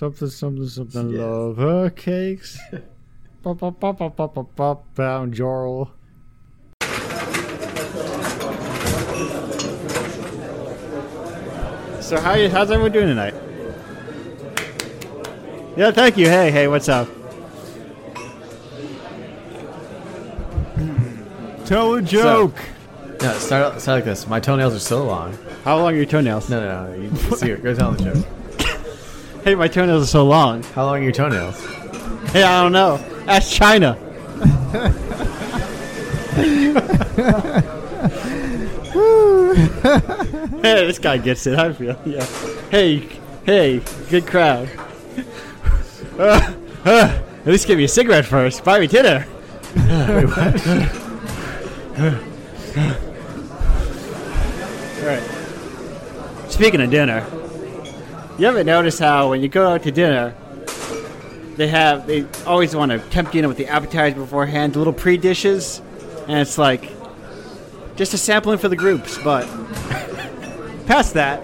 Something, yes. Love her cakes. Pop, pop, pop, pop, pop, pop, pop, pound Jarl. So how's everyone doing tonight? Yeah, thank you. Hey, what's up? Tell a joke. No, start like this. My toenails are so long. How long are your toenails? No. You see it. Go tell the joke. Hey, my toenails are so long. How long are your toenails? Hey, I don't know. Ask China. Hey, this guy gets it. I feel. Yeah. Hey, good crowd. At least give me a cigarette first. Buy me dinner. Wait, what? Alright. Speaking of dinner, you ever notice how when you go out to dinner, they always want to tempt you in with the appetizer beforehand, the little pre-dishes, and it's like just a sampling for the groups, but past that,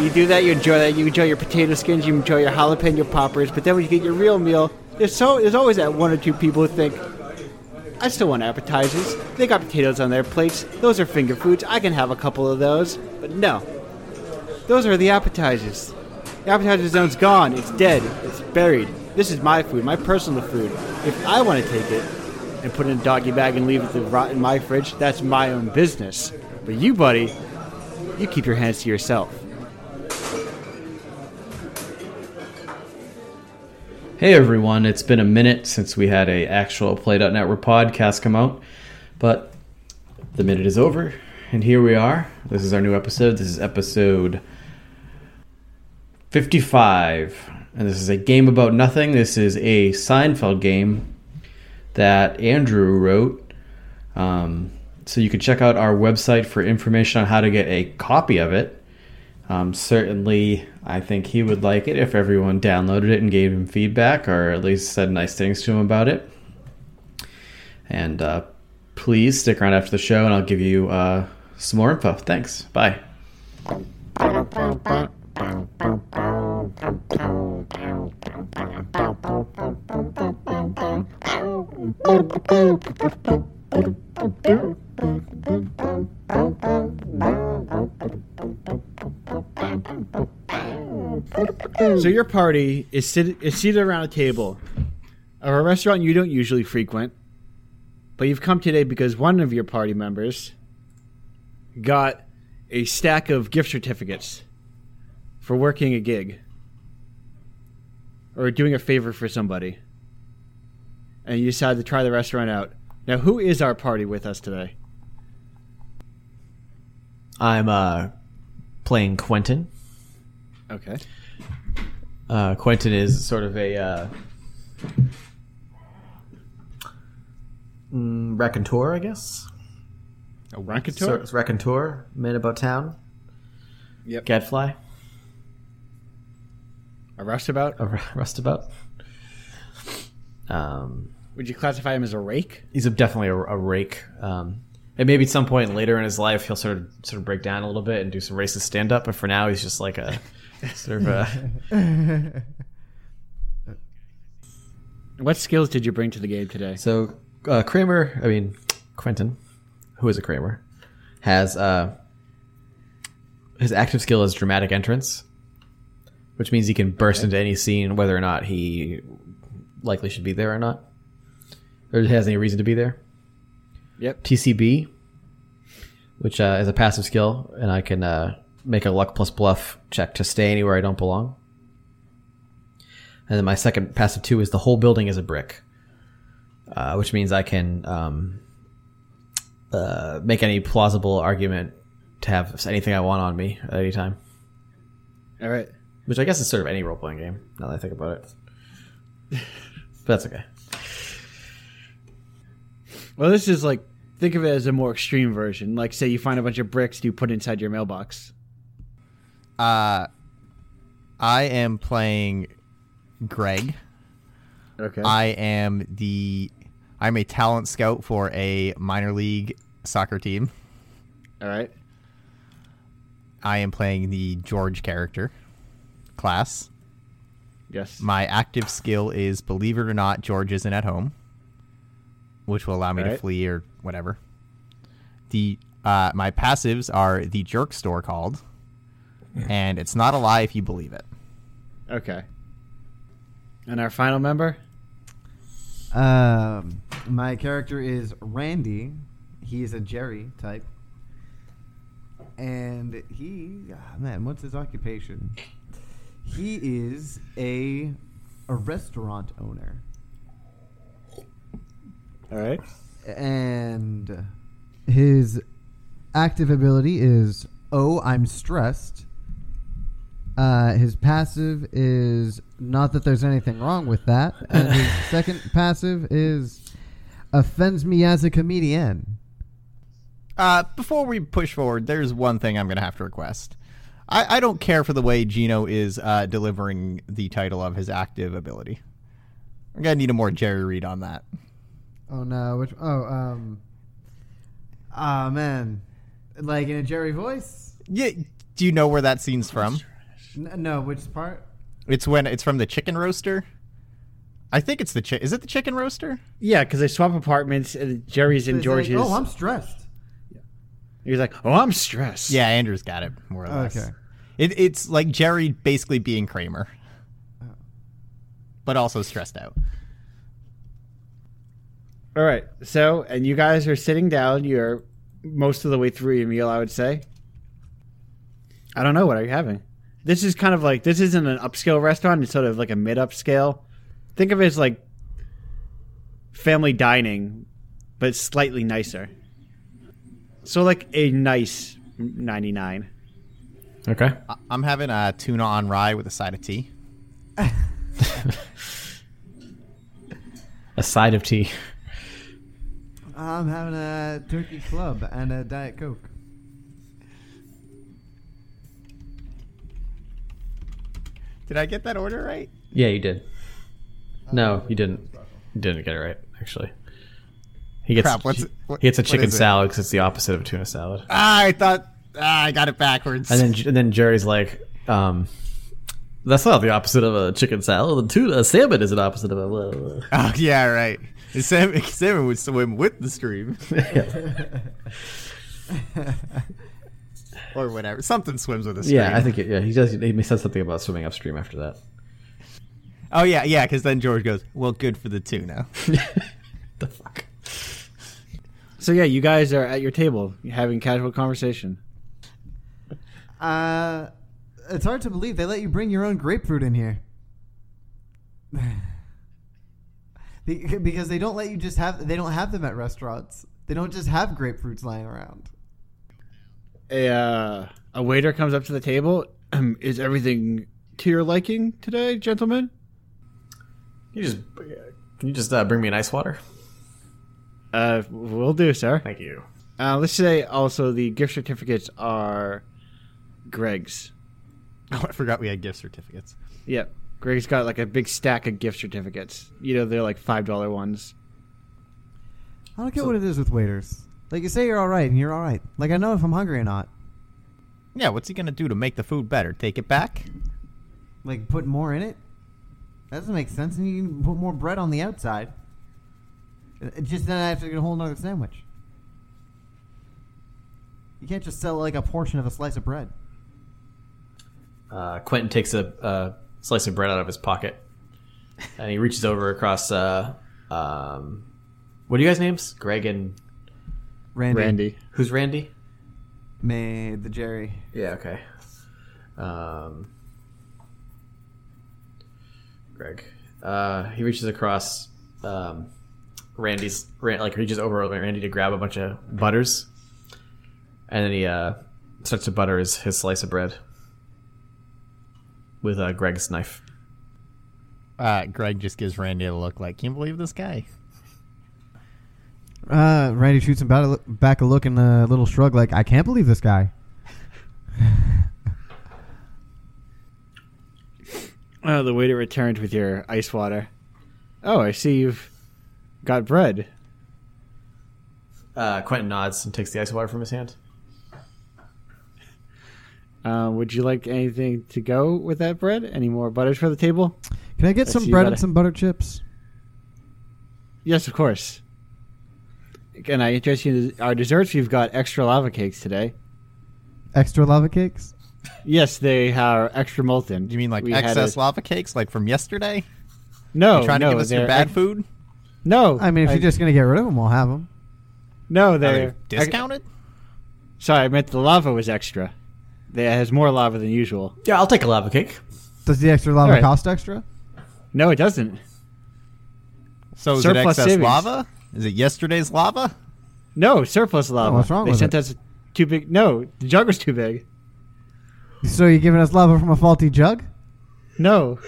you do that, you enjoy that, you enjoy your potato skins, you enjoy your jalapeno poppers, but then when you get your real meal, there's always that one or two people who think, I still want appetizers. They got potatoes on their plates. Those are finger foods. I can have a couple of those. But no. Those are the appetizers. The appetizer zone's gone. It's dead. It's buried. This is my food, my personal food. If I want to take it and put it in a doggy bag and leave it to rot in my fridge, that's my own business. But you, buddy, you keep your hands to yourself. Hey everyone, it's been a minute since we had an actual Play.net podcast come out, but the minute is over, and here we are. This is our new episode. This is episode 55, and this is a game about nothing. This is a Seinfeld game that Andrew wrote, so you can check out our website for information on how to get a copy of it. Certainly, I think he would like it if everyone downloaded it and gave him feedback, or at least said nice things to him about it. And please stick around after the show, and I'll give you some more info. Thanks. Bye. So your party is seated around a table of a restaurant you don't usually frequent, but you've come today because one of your party members got a stack of gift certificates for working a gig or doing a favor for somebody, and you decided to try the restaurant out. Now, who is our party with us today? I'm playing Quentin. Okay. Quentin is sort of a raconteur, I guess. A raconteur? Raconteur, man about town. Yep. Gadfly. A rustabout? A rustabout. Would you classify him as a rake? He's definitely a rake. And maybe at some point later in his life, he'll sort of break down a little bit and do some racist stand-up. But for now, he's just like a sort of a... What skills did you bring to the game today? So Quentin, who is a Kramer, has his active skill is dramatic entrance, which means he can burst into any scene whether or not he likely should be there or not. Or has any reason to be there. Yep. TCB, which is a passive skill, and I can make a luck plus bluff check to stay anywhere I don't belong. And then my second passive 2 is the whole building is a brick, which means I can make any plausible argument to have anything I want on me at any time. All right. Which I guess is sort of any role-playing game, now that I think about it. But that's okay. Well, this is like, think of it as a more extreme version. Like, say you find a bunch of bricks you put inside your mailbox. I am playing Greg. Okay. I'm a talent scout for a minor league soccer team. All right. I am playing the George character class. Yes. My active skill is, believe it or not, George isn't at home, which will allow me to flee or whatever. My passives are the jerk store called, and it's not a lie if you believe it. Okay. And our final member? My character is Randy. He is a Jerry type. And he... Oh man, what's his occupation? He is a restaurant owner. All right. And his active ability is, oh, I'm stressed. His passive is, not that there's anything wrong with that. And his second passive is, offends me as a comedian. Before we push forward, there's one thing I'm going to have to request. I don't care for the way Gino is delivering the title of his active ability. I'm going to need a more Jerry read on that. Oh, no. Man. Like in a Jerry voice? Yeah. Do you know where that scene's from? No, which part? It's from the chicken roaster. I think it's is it the chicken roaster? Yeah, because they swap apartments and Jerry's and George's. Like, oh, I'm stressed. Yeah. He's like, oh, I'm stressed. Yeah, Andrew's got it, more or less. Okay. It's like Jerry basically being Kramer. Oh. But also stressed out. All right. So, and you guys are sitting down. You're most of the way through your meal, I would say. I don't know. What are you having? This is kind of like, this isn't an upscale restaurant. It's sort of like a mid-upscale. Think of it as like family dining, but slightly nicer. So like a nice 99. Okay. I'm having a tuna on rye with a side of tea. A side of tea. I'm having a turkey club and a Diet Coke. Did I get that order right? Yeah, you did. No, you didn't. You didn't get it right, actually. He gets a chicken salad because it's the opposite of a tuna salad. I thought I got it backwards. And then Jerry's like, that's not the opposite of a chicken salad. A salmon is an opposite of a... Blah, blah, blah. Oh, yeah, right. Salmon would swim with the stream. Or whatever. Something swims with a stream. Yeah, I think he does. He says something about swimming upstream after that. Oh, yeah, because then George goes, well, good for the tuna. The fuck? So, yeah, you guys are at your table having casual conversation. It's hard to believe they let you bring your own grapefruit in here. Because they don't let you just have... They don't have them at restaurants. They don't just have grapefruits lying around. A waiter comes up to the table. Is everything to your liking today, gentlemen? Can you just bring me an ice water? Will do, sir. Thank you. Let's say also the gift certificates are Greg's. Oh, I forgot we had gift certificates. Yep. Greg's got like a big stack of gift certificates. You know, they're like $5 ones. I don't get what it is with waiters. Like, you say you're all right, and you're all right. Like, I know if I'm hungry or not. Yeah, what's he going to do to make the food better? Take it back? Like, put more in it? That doesn't make sense. And you can put more bread on the outside. Just then I have to get a whole nother sandwich. You can't just sell, like, a portion of a slice of bread. Quentin takes a slice of bread out of his pocket. And he reaches over across... what are you guys' names? Greg and... Randy. Who's Randy? The Jerry. Yeah, okay. Greg. He reaches across Randy's... Like, reaches over Randy to grab a bunch of butters. And then he starts to butter his slice of bread with Greg's knife. Greg just gives Randy a look like, can't believe this guy. Randy shoots him back a look and a little shrug like, I can't believe this guy. The waiter returned with your ice water. Oh, I see you've got bread. Quentin nods and takes the ice water from his hand. Would you like anything to go with that bread? Any more butters for the table? Can I get some bread and some butter chips? Yes, of course. Can I interest you in our desserts? We've got extra lava cakes today. Extra lava cakes? Yes, they are extra molten. You mean like excess lava cakes, like from yesterday? No, you're trying to give us your bad food? No. I mean, if you're just going to get rid of them, we'll have them. No, they're... discounted? Sorry, I meant the lava was extra. It has more lava than usual. Yeah, I'll take a lava cake. Does the extra lava cost extra? No, it doesn't. So is it excess lava? Is it yesterday's lava? No, surplus lava. Oh, what's wrong with it? They sent us too big... No, the jug was too big. So you're giving us lava from a faulty jug? No.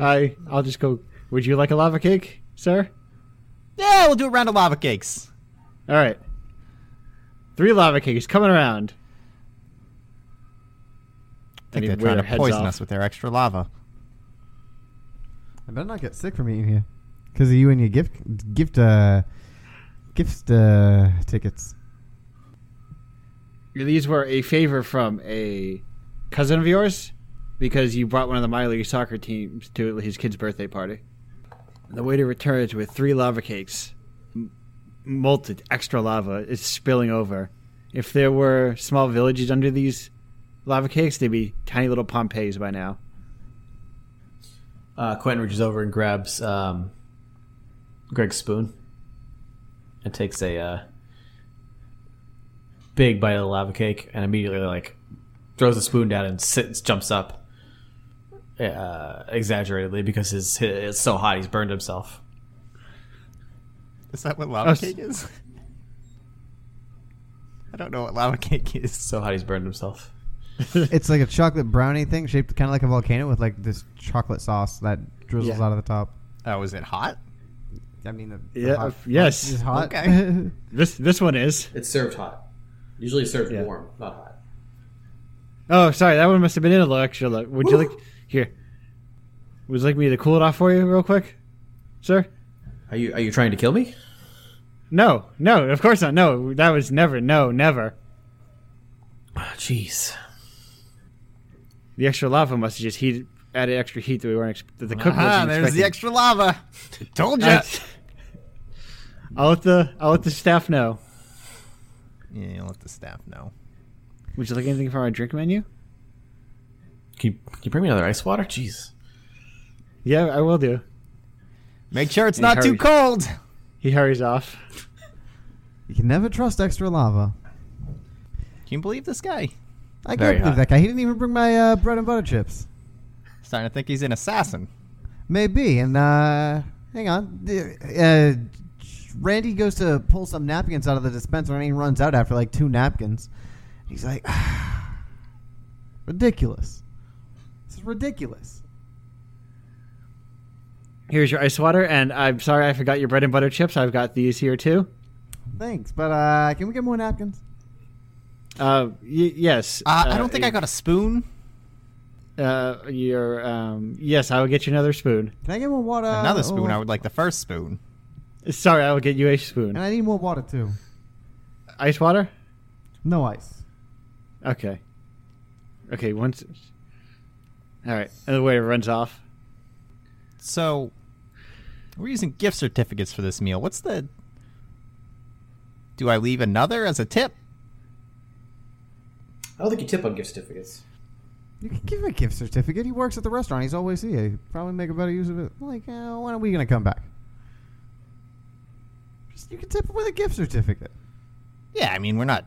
I'll just go... Would you like a lava cake, sir? Yeah, we'll do a round of lava cakes. All right. 3 lava cakes coming around. I think they're trying to poison us with their extra lava. I better not get sick from eating here. Because of you and your gift tickets. These were a favor from a cousin of yours because you brought one of the minor league soccer teams to his kid's birthday party. The waiter returns with 3 lava cakes. Molten extra lava is spilling over. If there were small villages under these lava cakes, they'd be tiny little Pompeys by now. Quentin reaches over and grabs Greg's spoon and takes a big bite of the lava cake and immediately throws the spoon down and jumps up exaggeratedly because it's so hot he's burned himself. Is that what lava cake is? I don't know what lava cake is. So hot he's burned himself. It's like a chocolate brownie thing shaped kind of like a volcano with this chocolate sauce that drizzles out of the top. Oh, is it hot? I mean, yes. It's hot. Okay. This one is. It's served hot. Usually served warm, not hot. Oh, sorry. That one must have been in a little extra. Would you like... Here. Would you like me to cool it off for you real quick, sir? Are you trying to kill me? No, of course not. No, that was never. Oh, jeez. The extra lava must have just added extra heat that we weren't that the cook wasn't expecting. There's the extra lava. Told you. I'll let the staff know. Yeah, you'll let the staff know. Would you like anything from our drink menu? Can you bring me another ice water? Jeez. Yeah, I will do. Make sure it's not too cold. He hurries off. You can never trust extra lava. Can you believe this guy? I can't believe that guy. He didn't even bring my bread and butter chips. Starting to think he's an assassin. Maybe. And hang on. Randy goes to pull some napkins out of the dispenser and he runs out after 2 napkins. He's like, ridiculous. This is ridiculous. Here's your ice water, and I'm sorry I forgot your bread and butter chips. I've got these here, too. Thanks, but can we get more napkins? Yes. I don't think I got a spoon. Yes, I will get you another spoon. Can I get more water? Another spoon? I would like the first spoon. Sorry, I will get you a spoon. And I need more water, too. Ice water? No ice. Okay, once... All right, and the waiter runs off. So... We're using gift certificates for this meal. What's the... Do I leave another as a tip? I don't think you tip on gift certificates. You can give him a gift certificate. He works at the restaurant. He's always here. He'd probably make a better use of it. When are we going to come back? You can tip him with a gift certificate. Yeah, I mean, we're not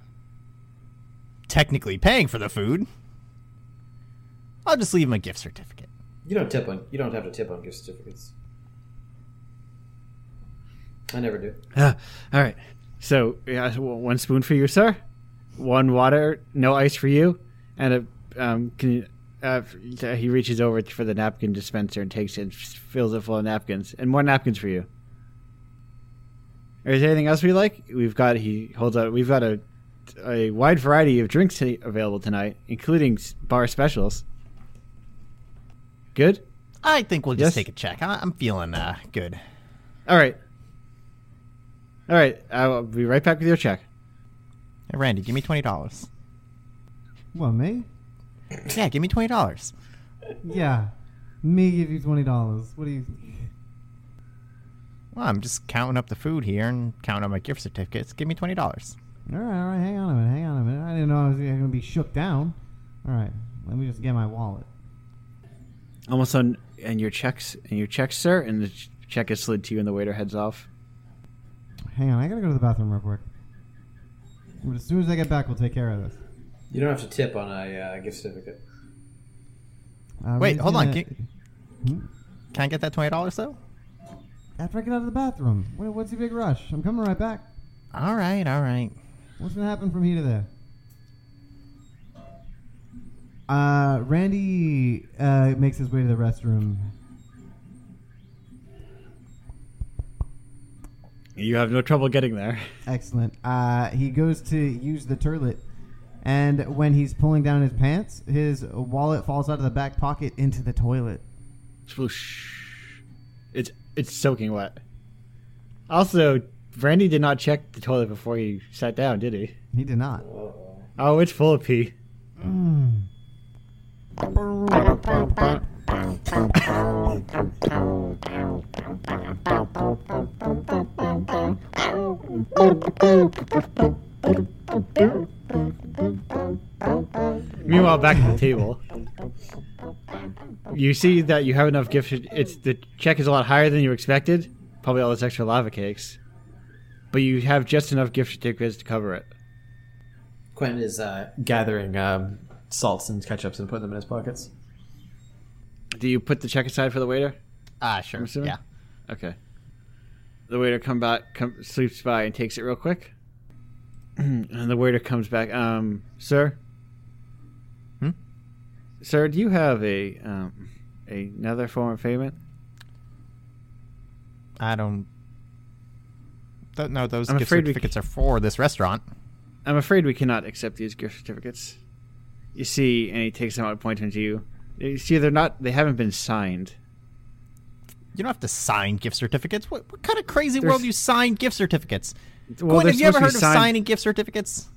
technically paying for the food. I'll just leave him a gift certificate. You don't have to tip on gift certificates. I never do. All right. So, 1 spoon for you, sir. 1 water, no ice for you. And he reaches over for the napkin dispenser and takes it and fills it full of napkins. And more napkins for you. Is there anything else we like? We've got a wide variety of drinks available tonight, including bar specials. Good? I think we'll just take a check. I'm feeling good. All right. I'll be right back with your check. Hey, Randy, give me $20. What, me? Yeah, give me $20. Yeah, me give you $20. What do you think? Well, I'm just counting up the food here and counting up my gift certificates. Give me $20. All right, hang on a minute. I didn't know I was going to be shook down. All right, let me just get my wallet. Almost on, and your checks, sir, and the check is slid to you and the waiter heads off. Hang on, I got to go to the bathroom real quick. But as soon as I get back, we'll take care of this. You don't have to tip on a gift certificate. Wait, hold on. Can I get that $20, though? After I get out of the bathroom. What's your big rush? I'm coming right back. All right. What's going to happen from here to there? Randy makes his way to the restroom. You have no trouble getting there. Excellent. He goes to use the toilet, and when he's pulling down his pants, his wallet falls out of the back pocket into the toilet. Swoosh. It's soaking wet. Also, Randy did not check the toilet before he sat down, did he? He did not. Oh, it's full of pee. Meanwhile, back at the table. You see that you have enough gift. The check is a lot higher than you expected. Probably all those extra lava cakes. But you have just enough gift certificates to cover it. Quentin is gathering salts and ketchups and putting them in his pockets. Do you put the check aside for the waiter? Sure. Yeah. Okay. The waiter sleeps by and takes it real quick. And the waiter comes back. Sir? Sir, do you have another form of payment? I don't. No, those gift certificates are for this restaurant. I'm afraid we cannot accept these gift certificates. You see, and he takes them out and points them to you. You see, they haven't been signed. You don't have to sign gift certificates. What kind of crazy world do you sign gift certificates? Well, Gwen, have you ever heard of signing gift certificates?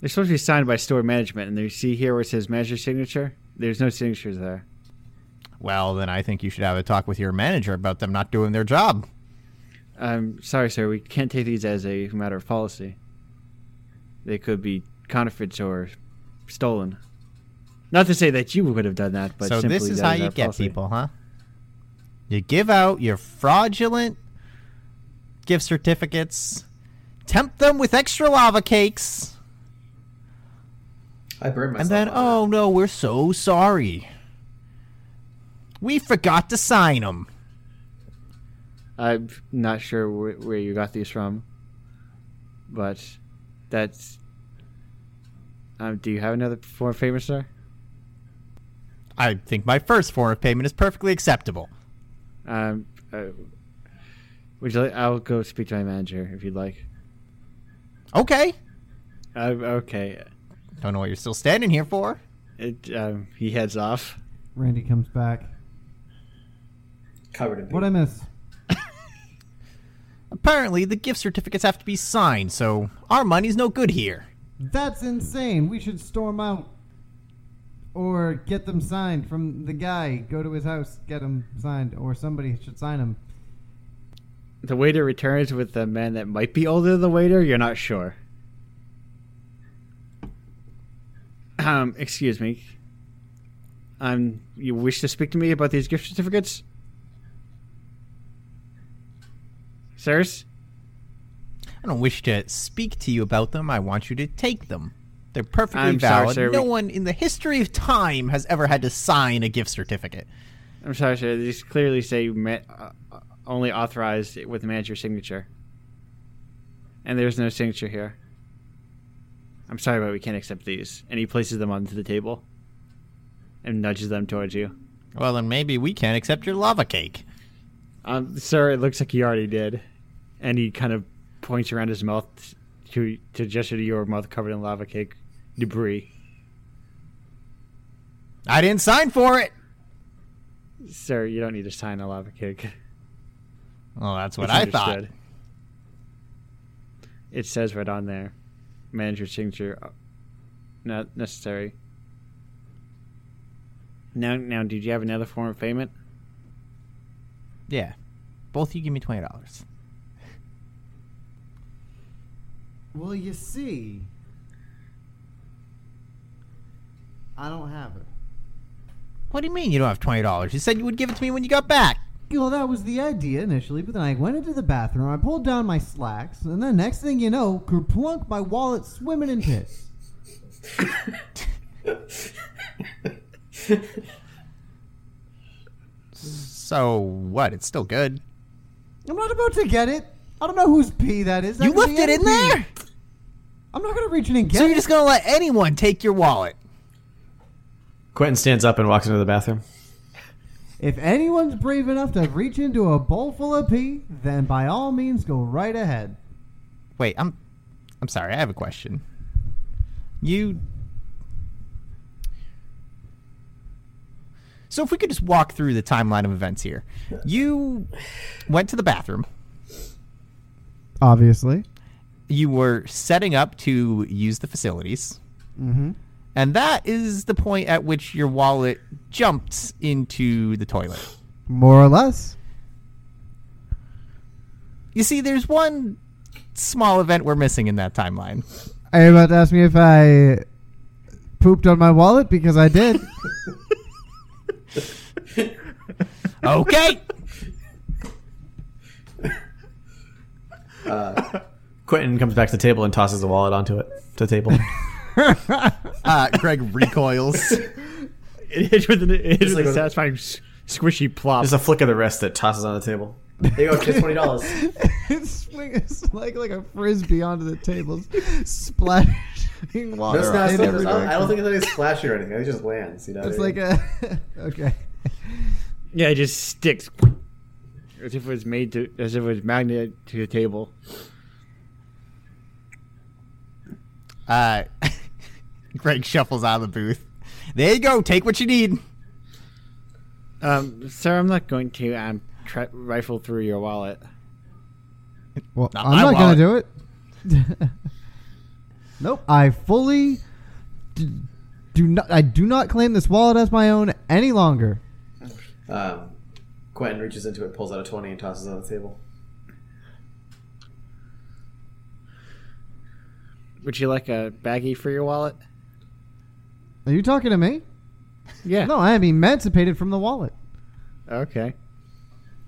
They're supposed to be signed by store management, and you see here where it says manager signature? There's no signatures there. Well, then I think you should have a talk with your manager about them not doing their job. I'm sorry, sir. We can't take these as a matter of policy. They could be counterfeits or stolen. Not to say that you would have done that, but simply this is how you get people, huh? You give out your fraudulent gift certificates, tempt them with extra lava cakes. I burned myself. And then, oh no, we're so sorry. We forgot to sign them. I'm not sure where you got these from, but that's. Do you have another form of payment, sir? I think my first form of payment is perfectly acceptable. Would you like? I'll go speak to my manager if you'd like. Okay. Okay. Don't know what you're still standing here for. He heads off. Randy comes back. Covered in pee. What I miss? Apparently, the gift certificates have to be signed, so our money's no good here. That's insane. We should storm out or get them signed from the guy. Go to his house, get them signed, or somebody should sign them. The waiter returns with a man that might be older than the waiter. You're not sure. Excuse me. You wish to speak to me about these gift certificates? Sirs? I don't wish to speak to you about them. I want you to take them. They're perfectly valid. Sorry, sir. No one in the history of time has ever had to sign a gift certificate. I'm sorry, sir. These clearly say only authorized with the manager's signature. And there's no signature here. I'm sorry, but we can't accept these. And he places them onto the table and nudges them towards you. Well, then maybe we can't accept your lava cake. Sir, it looks like he already did. And he kind of points around his mouth to gesture to your mouth covered in lava cake debris. I didn't sign for it! Sir, you don't need to sign a lava cake. Well, that's what I thought. It says right on there. Manager signature not necessary. Now, did you have another form of payment? Yeah. Both you give me $20. Well, you see, I don't have it. What do you mean you don't have $20? You said you would give it to me when you got back. Well, that was the idea initially, but then I went into the bathroom, I pulled down my slacks, and then next thing you know, kerplunk, my wallet swimming in piss. So what? It's still good. I'm not about to get it. I don't know whose pee that is. That you left it in there? I'm not going to reach in and get it. So you're just going to let anyone take your wallet? Quentin stands up and walks into the bathroom. If anyone's brave enough to reach into a bowl full of pee, then by all means go right ahead. Wait, I'm sorry. I have a question. So if we could just walk through the timeline of events here. You went to the bathroom. Obviously. You were setting up to use the facilities. Mm-hmm. And that is the point at which your wallet jumped into the toilet. More or less. You see, there's one small event we're missing in that timeline. Are you about to ask me if I pooped on my wallet? Because I did. Okay. Quentin comes back to the table and tosses the wallet onto it. To the table. Greg recoils. It hits with a satisfying squishy plop. There's a flick of the wrist that tosses on the table. There you go, kids, $20. It's like a frisbee onto the table, splashing water. I don't think it's like splashy or anything. It just lands. You know, it's like okay. Yeah, it just sticks as if it was magneted to the table. Greg shuffles out of the booth. There you go. Take what you need. Sir, I'm not going to rifle through your wallet. Well, I'm not going to do it. Nope. I fully do not claim this wallet as my own any longer. Quentin reaches into it, pulls out a 20, and tosses it on the table. Would you like a baggie for your wallet? Are you talking to me? Yeah. No, I am emancipated from the wallet. Okay.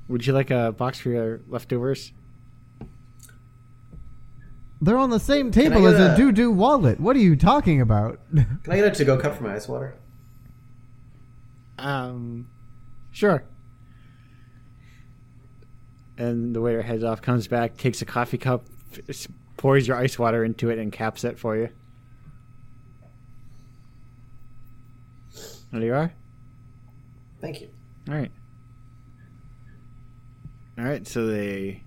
Would you like a box for your leftovers? They're on the same table as a doo-doo wallet. What are you talking about? Can I get a to-go cup for my ice water? Sure. And the waiter heads off, comes back, takes a coffee cup, pours your ice water into it and caps it for you. There you are. Thank you. All right, so they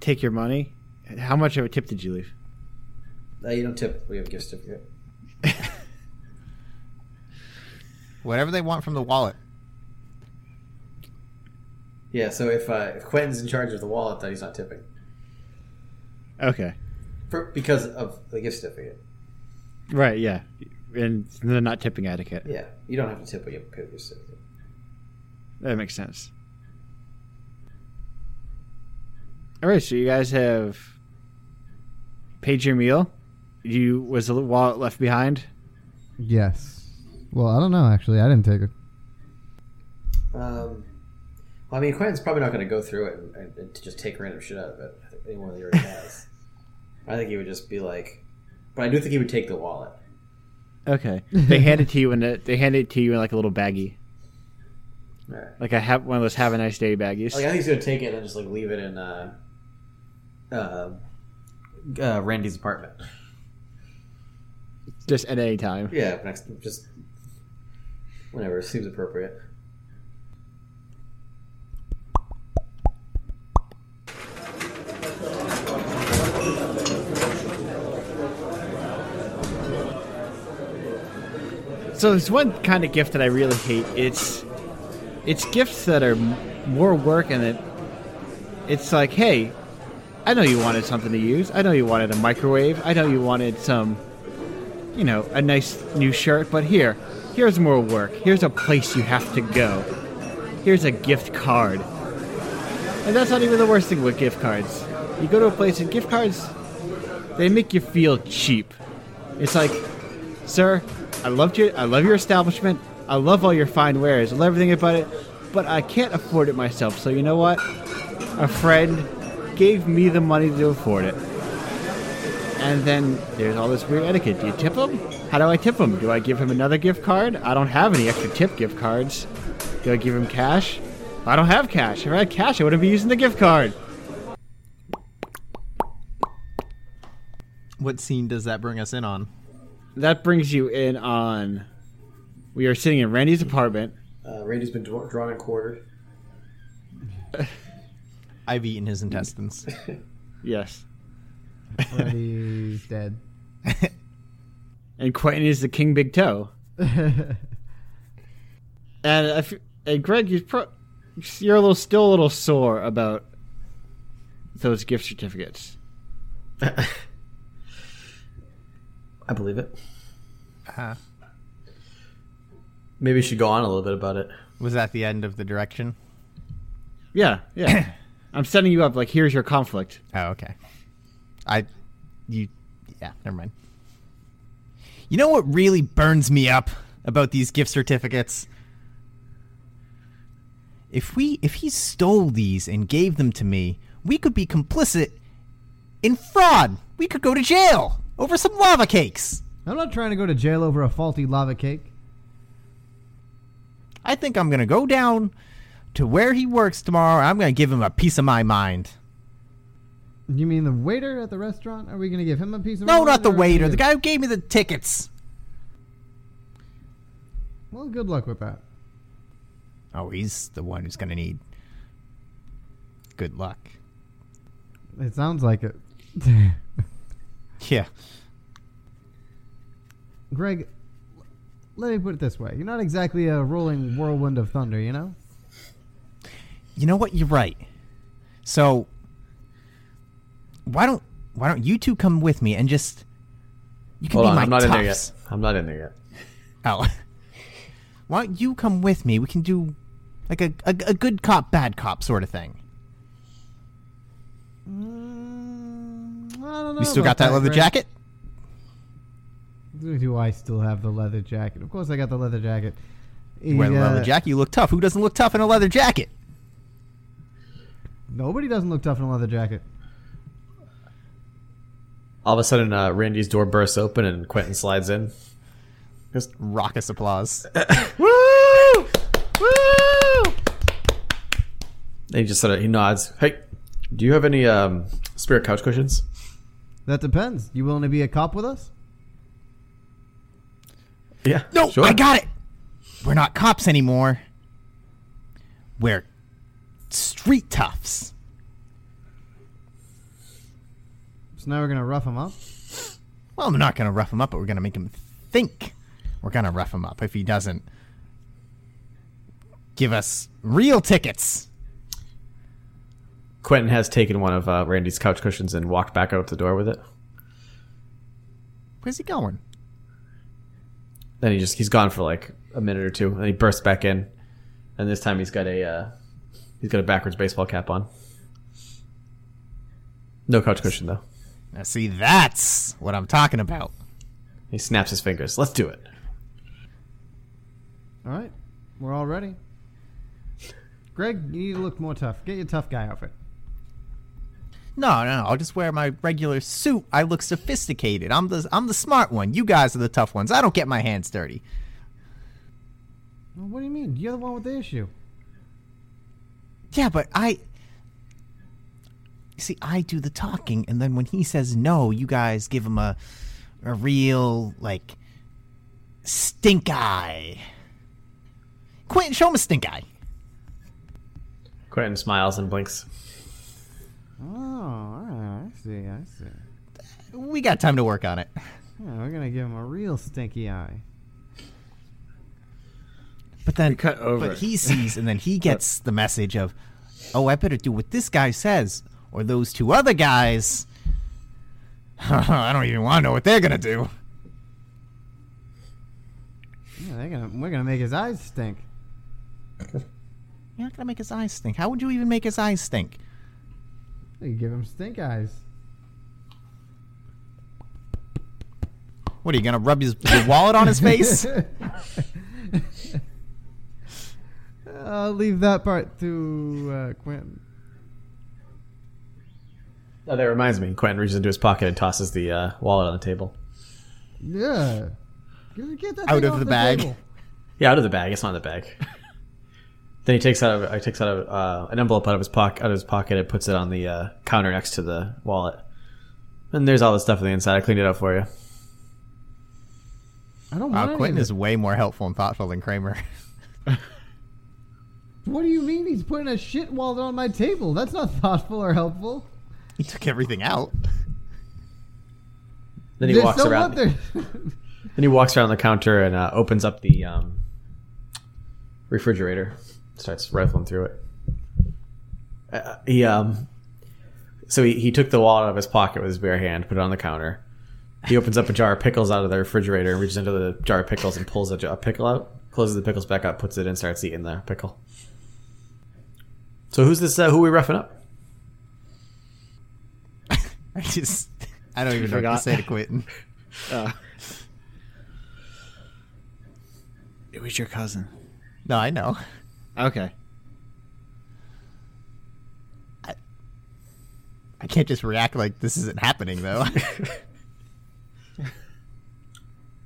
take your money. How much of a tip did you leave? You don't tip. We have a gift certificate. Whatever they want from the wallet. Yeah, so if Quentin's in charge of the wallet, then he's not tipping. Okay. Because of the gift certificate. Right, yeah. And they're not tipping etiquette. Yeah, you don't have to tip when you have a gift certificate. That makes sense. All right, so you guys have paid your meal. Was the wallet left behind? Yes. Well, I don't know, actually. I didn't take it. Well, I mean, Quentin's probably not going to go through it and just take random shit out of it. I think anyone already has. I think he would just be like, but I do think he would take the wallet. Okay, they hand it to you in like a little baggie, right. Like one of those "Have a Nice Day" baggies. Like, I think he's gonna take it and just like leave it in Randy's apartment, just at any time. Yeah, just whenever it seems appropriate. So there's one kind of gift that I really hate. It's gifts that are more work, and it's like, hey, I know you wanted something to use. I know you wanted a microwave. I know you wanted a nice new shirt, but here, Here's more work. Here's a place you have to go. Here's a gift card. And that's not even the worst thing with gift cards. You go to a place and gift cards, they make you feel cheap. It's like, sir, I loved you. I love your establishment. I love all your fine wares. I love everything about it. But I can't afford it myself. So you know what? A friend gave me the money to afford it. And then there's all this weird etiquette. Do you tip him? How do I tip him? Do I give him another gift card? I don't have any extra tip gift cards. Do I give him cash? I don't have cash. If I had cash, I wouldn't be using the gift card. What scene does that bring us in on? That brings you in on... We are sitting in Randy's apartment. Randy's been drawn and quartered. I've eaten his intestines. Yes. Randy's dead. And Quentin is the King Big Toe. And Greg, you're still a little sore about those gift certificates. I believe it. Uh-huh. Maybe you should go on a little bit about it. Was that the end of the direction? Yeah. I'm setting you up. Like, here's your conflict. Oh, okay. Never mind. You know what really burns me up about these gift certificates? If he stole these and gave them to me, we could be complicit in fraud. We could go to jail over some lava cakes. I'm not trying to go to jail over a faulty lava cake. I think I'm going to go down to where he works tomorrow. I'm going to give him a piece of my mind. You mean the waiter at the restaurant? Are we going to give him a piece of my mind? No, not the waiter. The guy who gave me the tickets. Well, good luck with that. Oh, he's the one who's going to need good luck. It sounds like it. Yeah. Greg, let me put it this way. You're not exactly a rolling whirlwind of thunder, you know? You know what? You're right. So why don't you two come with me and just you can Hold on, I'm not in there yet. Oh. Why don't you come with me? We can do like a good cop, bad cop sort of thing. I don't know. You still got that leather jacket? Do I still have the leather jacket? Of course I got the leather jacket. You wear the leather jacket, you look tough. Who doesn't look tough in a leather jacket? Nobody doesn't look tough in a leather jacket. All of a sudden, Randy's door bursts open and Quentin slides in. Just raucous applause. Woo! Woo! He just sort of, he nods. Hey, do you have any spare couch cushions? That depends. You willing to be a cop with us? Yeah. No, sure. I got it. We're not cops anymore. We're street toughs. So now we're going to rough him up? Well, I'm not going to rough him up, but we're going to make him think we're going to rough him up if he doesn't give us real tickets. Quentin has taken one of Randy's couch cushions and walked back out the door with it. Where's he going? Then he's gone for like a minute or two, and he bursts back in, and this time he's got a backwards baseball cap on. No couch cushion though. Now see, that's what I'm talking about. He snaps his fingers. Let's do it. All right, we're all ready. Greg, you need to look more tough. Get your tough guy outfit. No, I'll just wear my regular suit. I look sophisticated. I'm the smart one. You guys are the tough ones. I don't get my hands dirty. Well, what do you mean? You're the one with the issue. Yeah, but I do the talking, and then when he says no, you guys give him a real, like, stink eye. Quentin, show him a stink eye. Quentin smiles and blinks. Oh, I see. We got time to work on it. Yeah, we're going to give him a real stinky eye. But then cut over. But he sees, and then he gets the message of, oh, I better do what this guy says, or those two other guys. I don't even want to know what they're going to do. Yeah, We're gonna make his eyes stink. You're not gonna make his eyes stink. How would you even make his eyes stink? You give him stink eyes. What, are you gonna rub your wallet on his face? I'll leave that part to Quentin. Oh, that reminds me. Quentin reaches into his pocket and tosses the wallet on the table. Yeah. Get that out of the bag. Table. Yeah, out of the bag. It's not in the bag. Then he takes out an envelope out of his pocket and puts it on the counter next to the wallet. And there's all the stuff on the inside. I cleaned it up for you. I don't want Quentin is way more helpful and thoughtful than Kramer. What do you mean he's putting a shit wallet on my table? That's not thoughtful or helpful. He took everything out. Then he walks around. Then he walks around the counter and opens up the refrigerator. Starts rifling through it. He took the wallet out of his pocket with his bare hand, put it on the counter. He opens up a jar of pickles out of the refrigerator and reaches into the jar of pickles and pulls a pickle out. Closes the pickles back up, puts it in, starts eating the pickle. So who's this? Who are we roughing up? I don't even know what to say to Quentin. It was your cousin. No, I know. Okay. I can't just react like this isn't happening, though.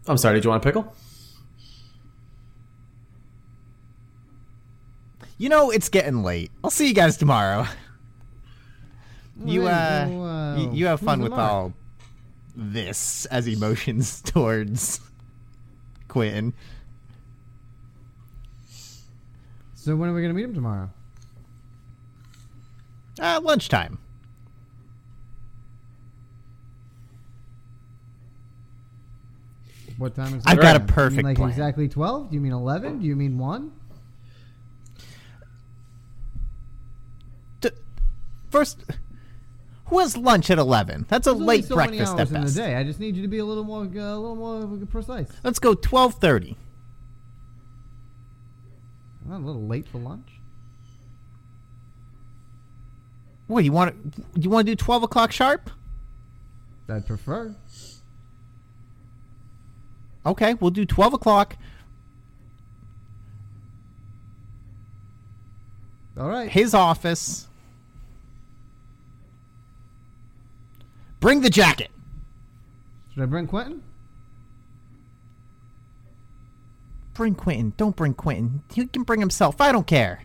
I'm sorry, did you want a pickle? You know, it's getting late. I'll see you guys tomorrow. You have fun with all this as he motions towards Quentin. So when are we going to meet him tomorrow? Lunchtime. What time is it? I've got a perfect plan. Like exactly 12? Do you mean 11? Do you mean 1? First, who has lunch at 11? That's a late breakfast at best. There's only so many hours in the day. I just need you to be a little more precise. Let's go 12:30. I'm a little late for lunch. What, you want to do 12 o'clock sharp? I'd prefer. Okay, we'll do 12 o'clock. All right. His office. Bring the jacket. Should I bring Quentin? Bring Quentin. Don't bring Quentin. He can bring himself. I don't care.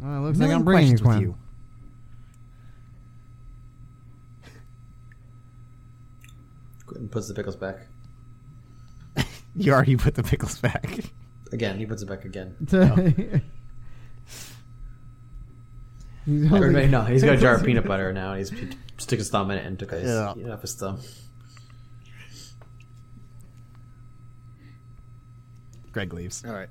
Well, it looks like I'm bringing Quentin. You. Quentin puts the pickles back. You already put the pickles back. Again, he puts it back again. Oh. He's got a jar of peanut butter now, and he sticks his thumb in it and took off his thumb. Greg leaves. All right.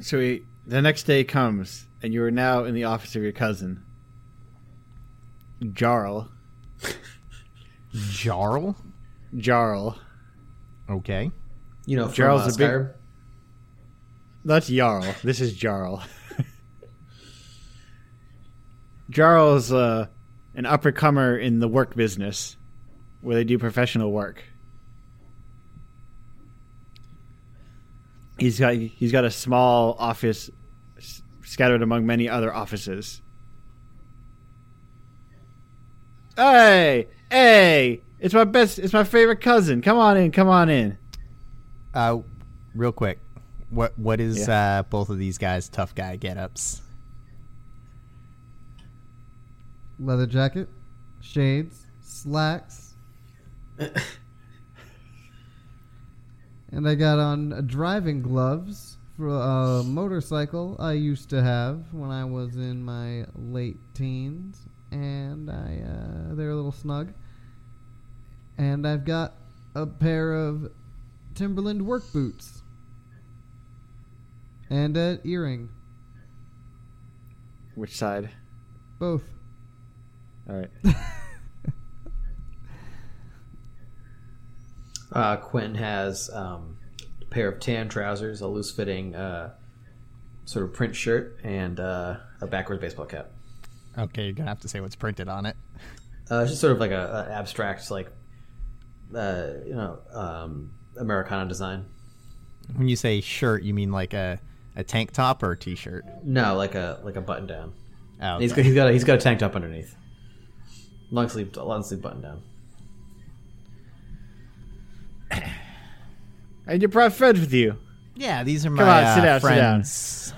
So the next day comes, and you are now in the office of your cousin, Jarl. Jarl? Jarl. Okay. You know, Jarl's a big... That's Jarl. This is Jarl. Jarl's an up-and-comer in the work business where they do professional work. He's got a small office scattered among many other offices. Hey! It's my favorite cousin. Come on in. Real quick. What is both of these guys' tough guy get-ups? Leather jacket, shades, slacks. And I got on driving gloves for a motorcycle I used to have when I was in my late teens. And they're a little snug. And I've got a pair of Timberland work boots. And an earring. Which side? Both. All right. Quinn has a pair of tan trousers, a loose-fitting sort of print shirt, and a backwards baseball cap. Okay, you're going to have to say what's printed on it. It's just sort of like an abstract, like, Americana design. When you say shirt, you mean like a tank top or a t-shirt? No, like a button down. Oh, okay. He's got a tank top underneath. Long sleeve button down. And you brought friends with you. Yeah, these are my friends.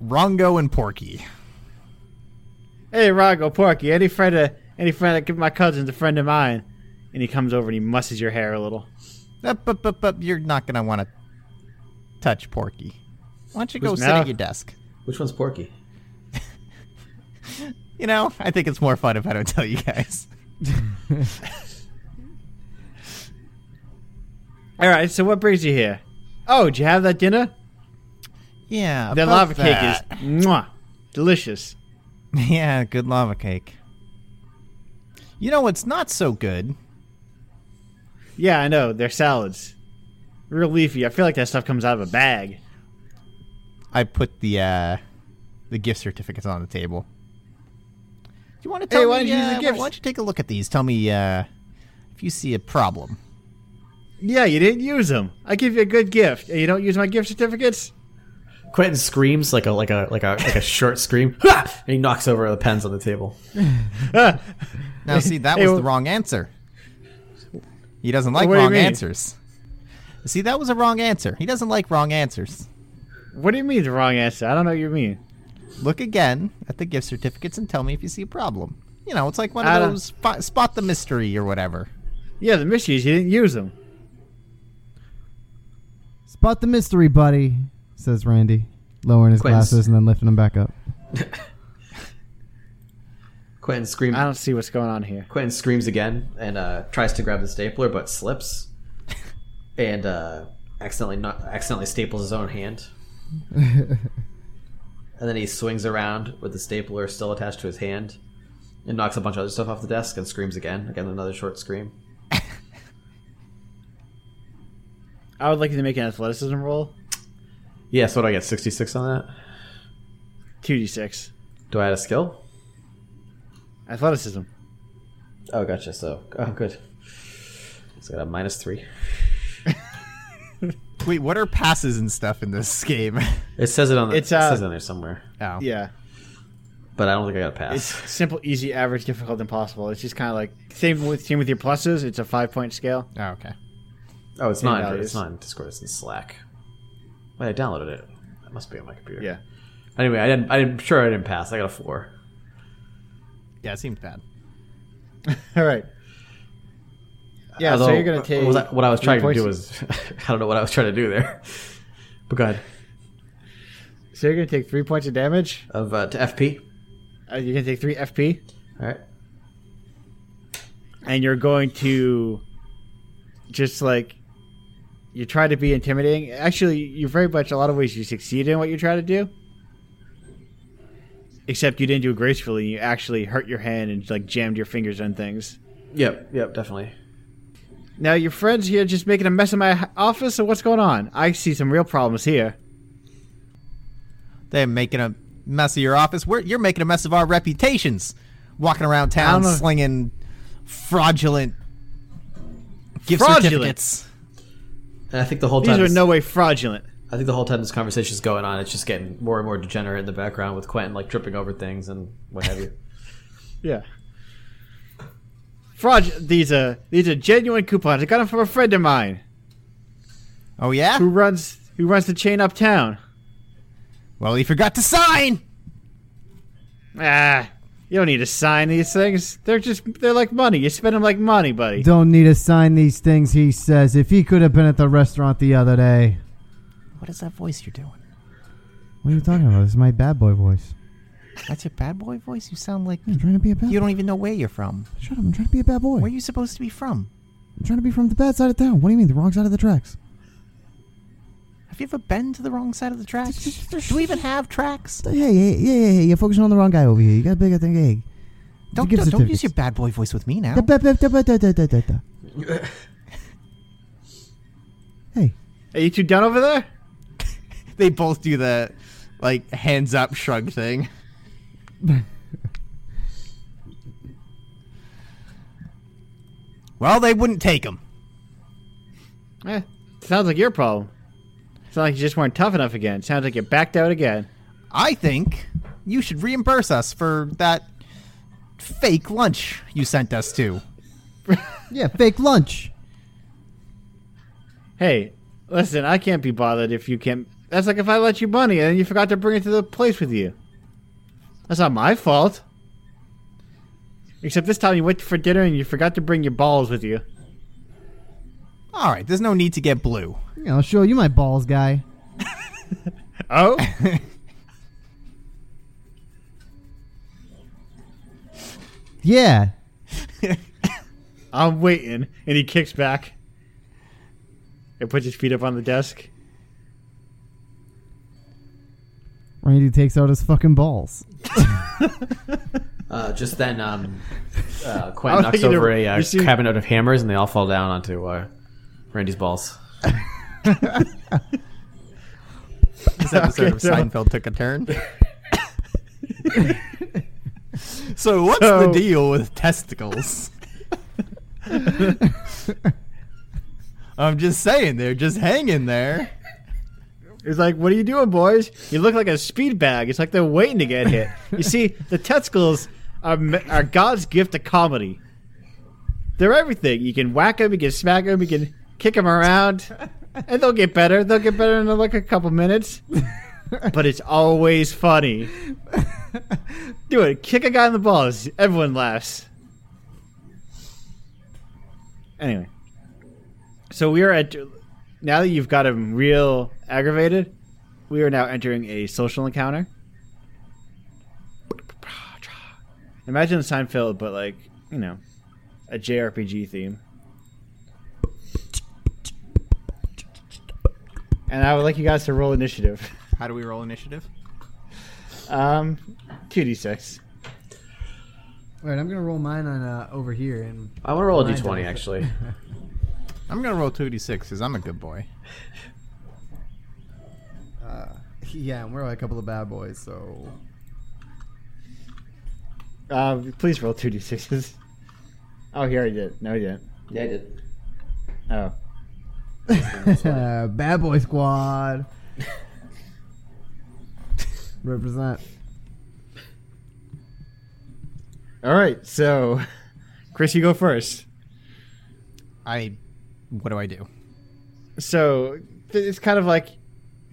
Rongo and Porky. Hey, Rongo, Porky, any friend that give my cousin's a friend of mine. And he comes over and he musses your hair a little. Up. You're not going to want to touch Porky. Why don't you go sit at your desk? Which one's Porky? I think it's more fun if I don't tell you guys. All right, so what brings you here? Oh, did you have that dinner? Yeah, that lava cake is delicious. Yeah, good lava cake. You know what's not so good? Yeah, I know. They're salads. Real leafy. I feel like that stuff comes out of a bag. I put the gift certificates on the table. Do you want to tell me? Why don't you take a look at these? Tell me if you see a problem. Yeah, you didn't use them. I give you a good gift, and you don't use my gift certificates. Quentin screams like a short scream, and he knocks over the pens on the table. Now, see, that was the wrong answer. He doesn't like wrong answers. See, that was a wrong answer. He doesn't like wrong answers. What do you mean the wrong answer? I don't know what you mean. Look again at the gift certificates and tell me if you see a problem. It's like one of those spot the mystery or whatever. Yeah, the mystery is you didn't use them. Spot the mystery, buddy, says Randy, lowering his glasses and then lifting them back up. Quentin screams. I don't see what's going on here. Quentin screams again and tries to grab the stapler but slips and accidentally staples his own hand. And then he swings around with the stapler still attached to his hand and knocks a bunch of other stuff off the desk and screams again. Again, another short scream. I would like you to make an athleticism roll. Yeah, so what do I get? 66 on that? 2d6. Do I add a skill? Athleticism. Oh, gotcha. Good. So I got a -3. Wait, what are passes and stuff in this game? It says it on it says it on there somewhere. Oh. Yeah. But I don't think I got a pass. It's simple, easy, average, difficult, impossible. It's just kind of like same with your pluses. It's a 5-point scale. Oh, okay. Oh, it's not. It's not in Discord. It's in Slack. Wait, I downloaded it. That must be on my computer. Yeah. Anyway, I'm sure I didn't pass. I got a 4. Yeah, it seems bad. All right. Yeah, although, so you're going to take... What I was trying to do was... I don't know what I was trying to do there. But go ahead. So you're going to take 3 points of damage? To FP. You're going to take 3 FP. All right. And you're going to just, like... You try to be intimidating. Actually, you very much... A lot of ways you succeed in what you try to do. Except you didn't do it gracefully. You actually hurt your hand and like jammed your fingers on things. Yep, definitely. Now your friends here just making a mess in my office. So what's going on? I see some real problems here. They're making a mess of your office. You're making a mess of our reputations. Walking around town slinging fraudulent gift certificates. And I think the whole time these are no way fraudulent. I think the whole time this conversation is going on, it's just getting more and more degenerate in the background with Quentin, like, tripping over things and what have you. Yeah. These are genuine coupons. I got them from a friend of mine. Oh, yeah? Who runs the chain uptown. Well, he forgot to sign! You don't need to sign these things. They're like money. You spend them like money, buddy. Don't need to sign these things, he says. If he could have been at the restaurant the other day... What is that voice you're doing? What are you talking about? This is my bad boy voice. That's your bad boy voice? You sound like... I'm trying to be a bad boy. You don't even know where you're from. Shut up, I'm trying to be a bad boy. Where are you supposed to be from? I'm trying to be from the bad side of town. What do you mean, the wrong side of the tracks? Have you ever been to the wrong side of the tracks? Do we even have tracks? Hey, you're focusing on the wrong guy over here. You got a bigger thing. Hey, Don't use your bad boy voice with me now. Hey. Are you two done over there? They both do the, like, hands up shrug thing. Well, they wouldn't take him. Sounds like your problem. It's not like you just weren't tough enough again. Sounds like you backed out again. I think you should reimburse us for that fake lunch you sent us to. Yeah, fake lunch. Hey, listen, I can't be bothered if you can't... That's like if I let you money and you forgot to bring it to the place with you. That's not my fault. Except this time you went for dinner and you forgot to bring your balls with you. All right, there's no need to get blue. Yeah, I'll show you my balls, guy. Oh? Yeah. I'm waiting. And he kicks back and puts his feet up on the desk. Randy takes out his fucking balls. Just then, Quentin knocks over a cabinet of hammers, and they all fall down onto Randy's balls. This episode of Seinfeld took a turn. So what's the deal with testicles? I'm just saying, they're just hanging there. It's like, what are you doing, boys? You look like a speed bag. It's like they're waiting to get hit. You see, the testicles are God's gift to comedy. They're everything. You can whack them, you can smack them, you can kick them around, and they'll get better. They'll get better in like a couple minutes. But it's always funny. Do it. Kick a guy in the balls. Everyone laughs. Anyway. So we are at... Now that you've got him real aggravated, we are now entering a social encounter. Imagine Seinfeld, but like, you know, a JRPG theme. And I would like you guys to roll initiative. How do we roll initiative? 2d6. All right, I'm going to roll mine on over here. And I want to roll a d20, actually. I'm going to roll 2d6 because I'm a good boy. Yeah, and we're like a couple of bad boys, so... please roll 2d6s. Oh, here I did. No, I didn't. Yeah, I did. Oh. Bad boy squad. Represent. All right, so... Chris, you go first. What do I do? So it's kind of like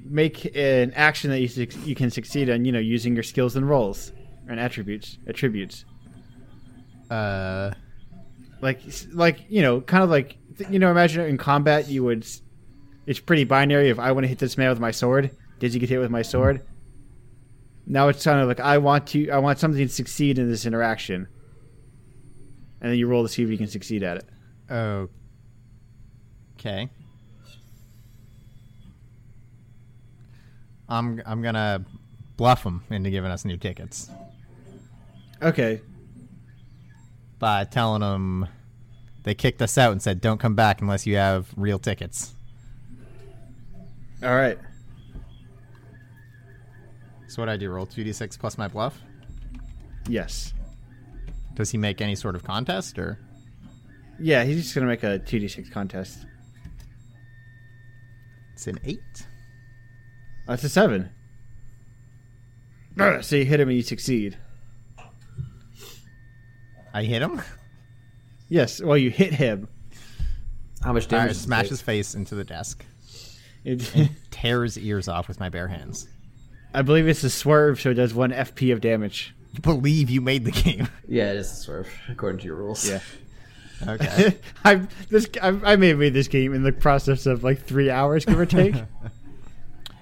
make an action that you can succeed on, you know, using your skills and roles and attributes. Like you know, kind of like you know, imagine in combat you would. It's pretty binary. If I want to hit this man with my sword, did you get hit with my sword? Now it's kind of like I want something to succeed in this interaction, and then you roll to see if you can succeed at it. Oh. Okay. I'm gonna bluff them into giving us new tickets. Okay. By telling them they kicked us out and said, "Don't come back unless you have real tickets." All right. So what do I do? Roll 2d6 plus my bluff? Yes. Does he make any sort of contest or? Yeah, he's just gonna make a 2d6 contest. It's an 8. That's a 7. So you hit him and you succeed. I hit him? Yes, well, you hit him. How much damage? Smash his face into the desk. It tears ears off with my bare hands. I believe it's a swerve, so it does 1 FP of damage. You believe you made the game. Yeah, it is a swerve, according to your rules. Yeah. Okay. I may have made this game in the process of like 3 hours, give or take.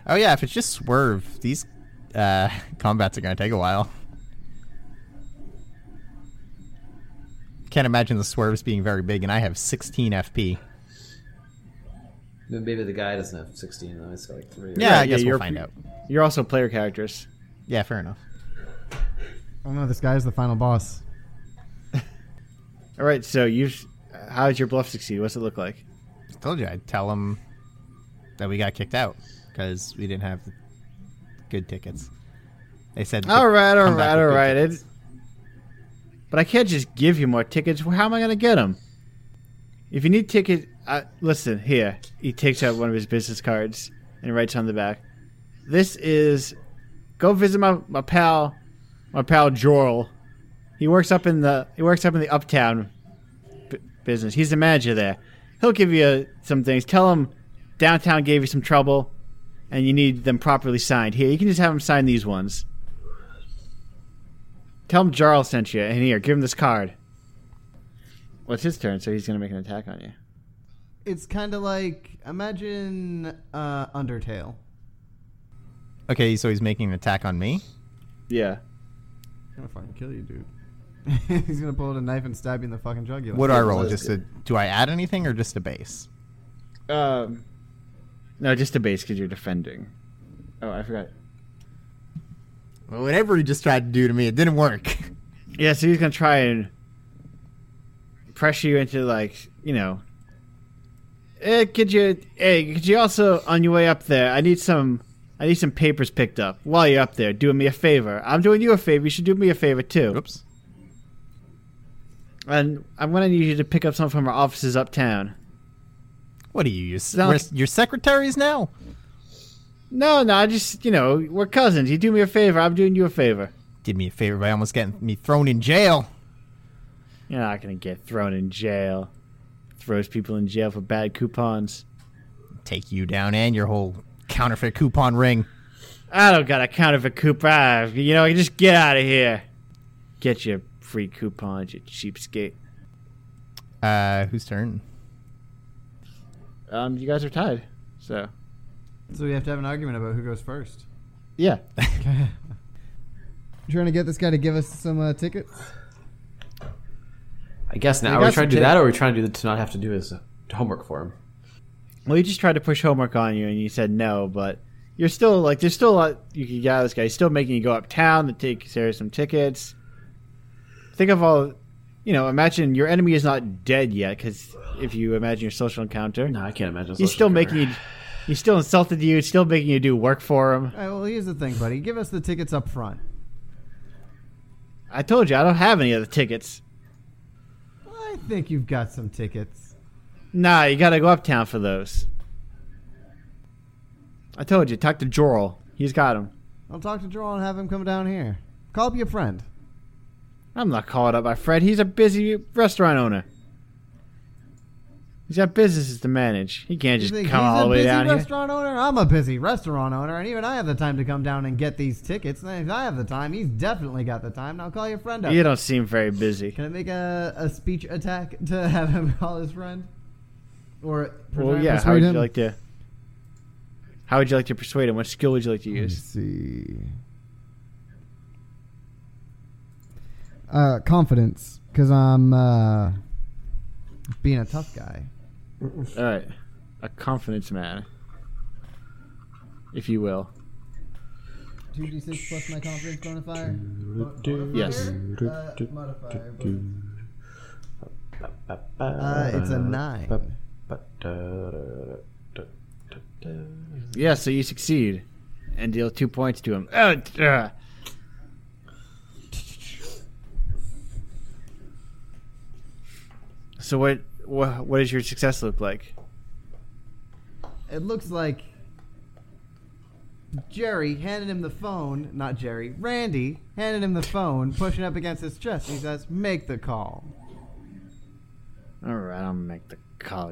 Oh yeah, if it's just swerve, these combats are going to take a while. Can't imagine the swerves being very big, and I have 16 FP. Maybe the guy doesn't have 16, though. It's got like 3. Yeah, I guess we'll find out. You're also player characters. Yeah, fair enough. Oh no, this guy's the final boss. All right, so how did your bluff succeed? What's it look like? I told you I'd tell them that we got kicked out because we didn't have good tickets. They said, all right. But I can't just give you more tickets. How am I going to get them? If you need tickets, listen, here. He takes out one of his business cards and writes on the back, this is, go visit my pal Jorl. He works up in the uptown business. He's the manager there. He'll give you some things. Tell him downtown gave you some trouble and you need them properly signed. Here, you can just have him sign these ones. Tell him Jarl sent you, and here, give him this card. Well, it's his turn, so he's going to make an attack on you. It's kind of like, imagine Undertale. Okay, so he's making an attack on me? Yeah. I'm going to fucking kill you, dude. He's going to pull out a knife and stab you in the fucking jugular. What do I roll? Do I add anything or just a base? No, just a base because you're defending. Oh, I forgot. Well, whatever he just tried to do to me, it didn't work. Yeah, so he's going to try and pressure you into, like, you know, could you also, on your way up there, I need some papers picked up while you're up there. Doing me a favor. I'm doing you a favor. You should do me a favor, too. Oops. And I'm going to need you to pick up something from our offices uptown. What are you, your secretaries now? No, I just, we're cousins. You do me a favor, I'm doing you a favor. Did me a favor by almost getting me thrown in jail. You're not going to get thrown in jail. Throws people in jail for bad coupons. Take you down and your whole counterfeit coupon ring. I don't got a counterfeit coupon. Just get out of here. Get your free coupons, you cheapskate. Whose turn? You guys are tied, so... So we have to have an argument about who goes first. Yeah. Trying to get this guy to give us some tickets? I guess now. Are we trying to do that, or are we trying to do to not have to do his homework for him? Well, he just tried to push homework on you, and you said no, but you're still, like, there's still a lot you can get out of this guy. He's still making you go uptown to take Sarah some tickets. Think of all, imagine your enemy is not dead yet, because if you imagine your social encounter. No, I can't imagine a social encounter. He's still making you... He still insulted you. He's still making you do work for him. All right, well, here's the thing, buddy. Give us the tickets up front. I told you, I don't have any of the tickets. Well, I think you've got some tickets. Nah, you got to go uptown for those. I told you, talk to Jorl. He's got them. I'll talk to Jorl and have him come down here. Call up your friend. I'm not calling up my friend. He's a busy restaurant owner. He's got businesses to manage. He can't just come all the way down here. He's a busy restaurant owner? I'm a busy restaurant owner, and even I have the time to come down and get these tickets. And if I have the time, he's definitely got the time. Now call your friend up. You don't seem very busy. Can I make a speech attack to have him call his friend? Or persuade him? How would you like to persuade him? What skill would you like to use? Let's see. Confidence, because I'm being a tough guy. All right. A confidence man, if you will. 2d6 plus my confidence modifier? Yes. Modifier. It's a 9. Yeah, so you succeed and deal 2 points to him. So what does your success look like? It looks like Jerry handed him the phone, not Jerry, Randy handed him the phone, pushing up against his chest. He says, "Make the call." All right, I'll make the call.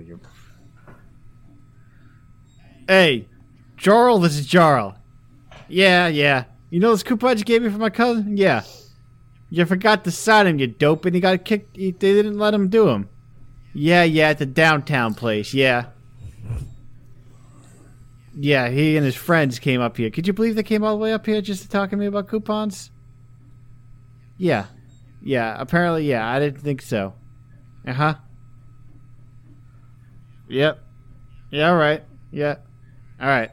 Hey, Jarl, this is Jarl. Yeah. You know those coupons you gave me for my cousin? Yeah. You forgot to sign him, you dope, and he got kicked. They didn't let him do him. Yeah, at the downtown place, yeah. Yeah, he and his friends came up here. Could you believe they came all the way up here just to talk to me about coupons? Yeah, apparently, yeah, I didn't think so. Uh-huh. Yep. Yeah, alright. Yeah. Alright.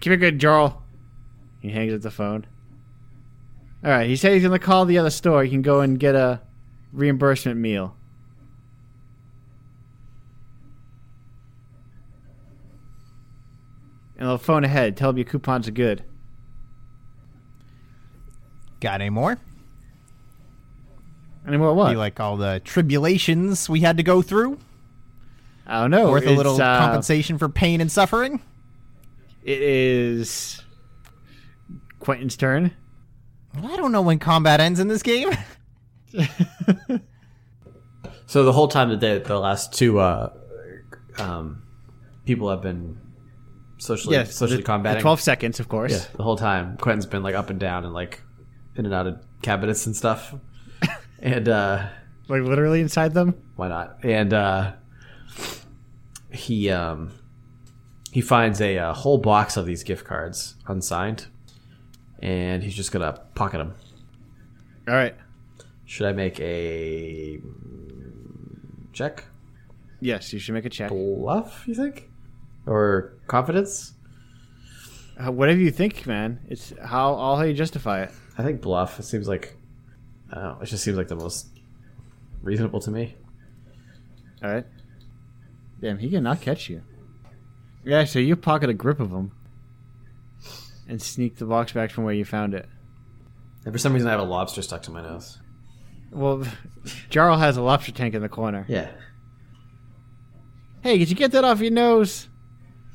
Keep it good, Jarl. He hangs up the phone. Alright, he said he's going to call the other store. He can go and get a... Reimbursement meal. And they'll phone ahead. Tell them your coupons are good. Got any more? Any more what? You like all the tribulations we had to go through? I don't know. Worth a little compensation for pain and suffering? It is Quentin's turn. Well, I don't know when combat ends in this game. So the whole time today, the last two people have been socially combating. 12 seconds, of course. Yeah, the whole time. Quentin's been like up and down and like in and out of cabinets and stuff. And like literally inside them? Why not? And he finds a whole box of these gift cards unsigned, and he's just gonna pocket them. All right. Should I make a check? Yes, you should make a check. Bluff, you think, or confidence? Whatever you think, man. It's how you justify it. I think bluff. It seems like I don't know. It just seems like the most reasonable to me. All right. Damn, he cannot catch you. Yeah, so you pocket a grip of them and sneak the box back from where you found it. And for some reason, I have a lobster stuck to my nose. Well, Jarl has a lobster tank in the corner. Yeah. Hey, could you get that off your nose?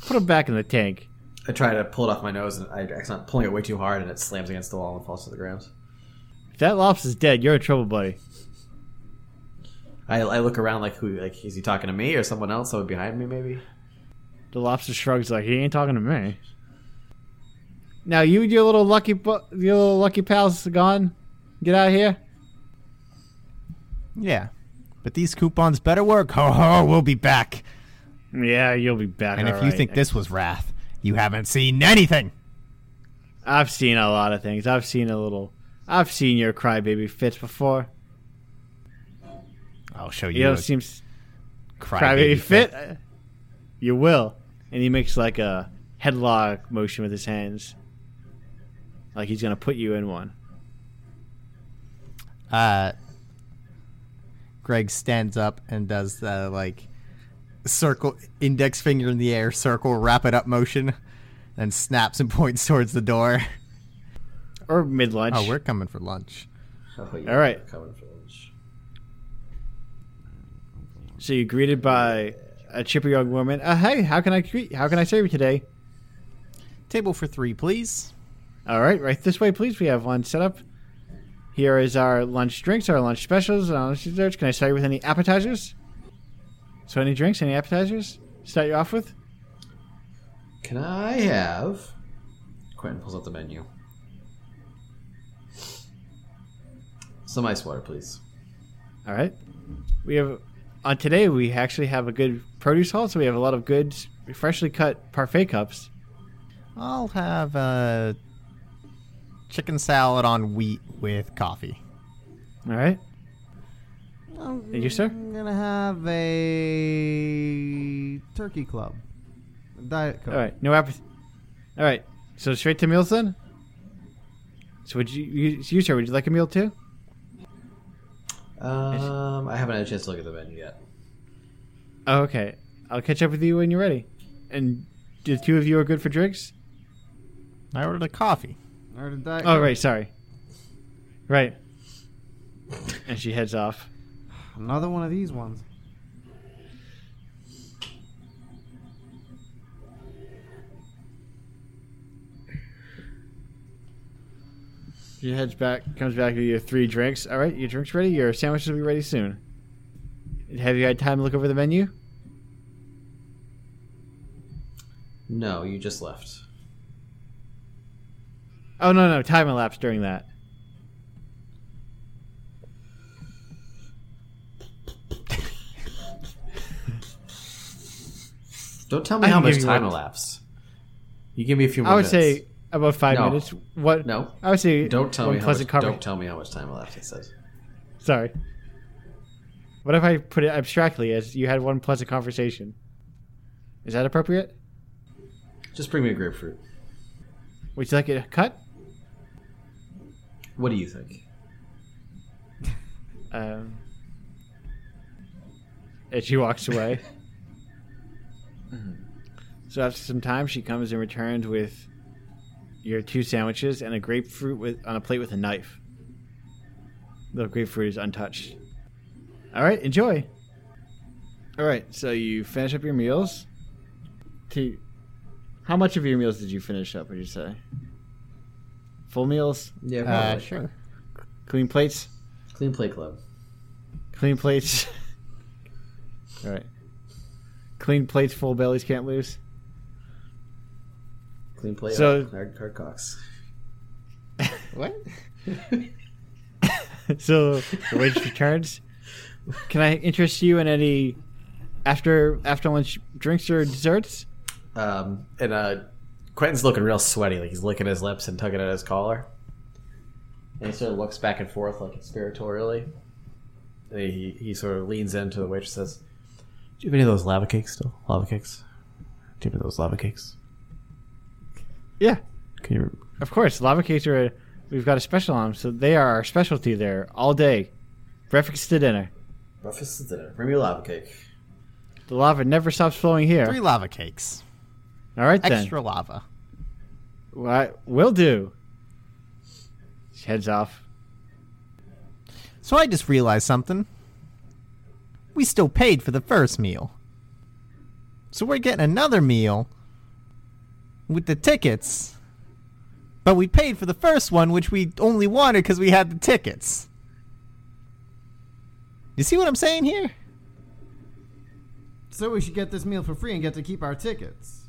Put it back in the tank. I try to pull it off my nose, and I accidentally pulling it way too hard, and it slams against the wall and falls to the ground. If that lobster's dead, you're in trouble, buddy. I look around like, who? Like, is he talking to me or someone else that would be behind me, maybe? The lobster shrugs like, he ain't talking to me. Now, you and your little lucky pals are gone. Get out of here. Yeah. But these coupons better work. Ho, ho, we'll be back. Yeah, you'll be back. And if you think this was wrath, you haven't seen anything. I've seen a lot of things. I've seen your crybaby fits before. I'll show you. You know, seems crybaby fit. You will. And he makes like a headlock motion with his hands, like he's gonna put you in one. Greg stands up and does the like circle, index finger in the air, circle, wrap it up motion, and snaps and points towards the door. Or mid lunch. Oh, we're coming for lunch. All right. Coming for lunch. So you're greeted by a chipper young woman. Hey, how can I serve you today? Table for 3, please. All right this way, please. We have one set up. Here is our lunch drinks, our lunch specials, and our lunch desserts. Can I start you with any appetizers? So any drinks, any appetizers? Start you off with? Can I have... Quentin pulls out the menu. Some ice water, please. All right. We have... On today, we actually have a good produce haul, so we have a lot of good, freshly cut parfait cups. I'll have a chicken salad on wheat with coffee. All right. And you, sir? I'm going to have a turkey club. A diet coke. All right. No appetite. All right. So straight to meals, then? So you, sir, would you like a meal, too? I haven't had a chance to look at the menu yet. Oh, okay. I'll catch up with you when you're ready. And the two of you are good for drinks? I ordered a coffee. I ordered that. Oh, right. Sorry. Right. And she heads off. Another one of these ones. She heads back, comes back with your 3 drinks. All right, your drink's ready. Your sandwiches will be ready soon. Have you had time to look over the menu? No, you just left. Oh, no. Time elapsed during that. Don't tell me how much time elapsed. You give me a few more minutes. I would say... About 5 minutes. What? No. I would say don't tell me how much. Don't tell me how much time left. He says. Sorry. What if I put it abstractly as you had one pleasant conversation? Is that appropriate? Just bring me a grapefruit. Would you like it cut? What do you think? as she walks away. So after some time, she comes and returns with your 2 sandwiches and a grapefruit on a plate with a knife. The grapefruit is untouched. All right, enjoy. All right, so you finish up your meals. How much of your meals did you finish up, would you say? Full meals? Yeah, sure. Clean plates? Clean plate club. Clean plates. All right. Clean plates, full bellies, can't lose. Clean plate, so, hard cocks. What? So the waitress returns. Can I interest you in any after lunch drinks or desserts? Quentin's looking real sweaty, like he's licking his lips and tugging at his collar. And he sort of looks back and forth, like conspiratorially. And he sort of leans into the waitress and says, "Do you have any of those lava cakes still? Lava cakes? Do you have any of those lava cakes?" "Yeah." "Can you?" "Of course. Lava cakes are we've got a special on them, so they are our specialty there all day. Breakfast to dinner." "Breakfast to dinner. Bring me a lava cake. The lava never stops flowing here." "3 lava cakes." "All right, then. Extra lava." "What? Will do." She heads off. "So I just realized something. We still paid for the first meal. So we're getting another meal with the tickets. But we paid for the first one, which we only wanted because we had the tickets. You see what I'm saying here?" "So we should get this meal for free and get to keep our tickets."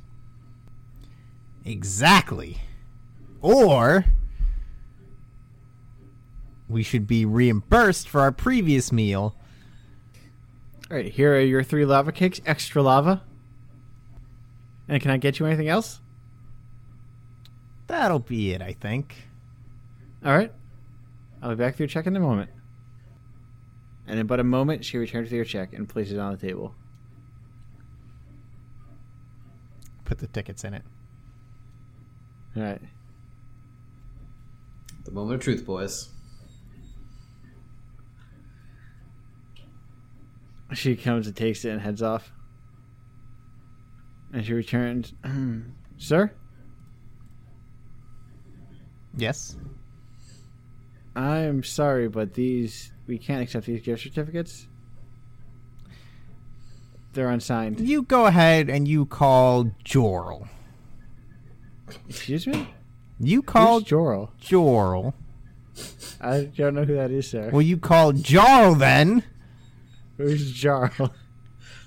"Exactly. Or we should be reimbursed for our previous meal." "All right, here are your 3 lava cakes, extra lava. And can I get you anything else?" "That'll be it, I think." "All right. I'll be back with your check in a moment." And in but a moment, she returns with your check and places it on the table. Put the tickets in it. All right. The moment of truth, boys. She comes and takes it and heads off. And she returns. "Sir?" "Yes?" "I'm sorry, but we can't accept these gift certificates. They're unsigned." "You go ahead and you call Jorl." "Excuse me?" "You call Jorl." "Jorl." "I don't know who that is, sir." "Well, you call Jorl then." "Who's Jarl?"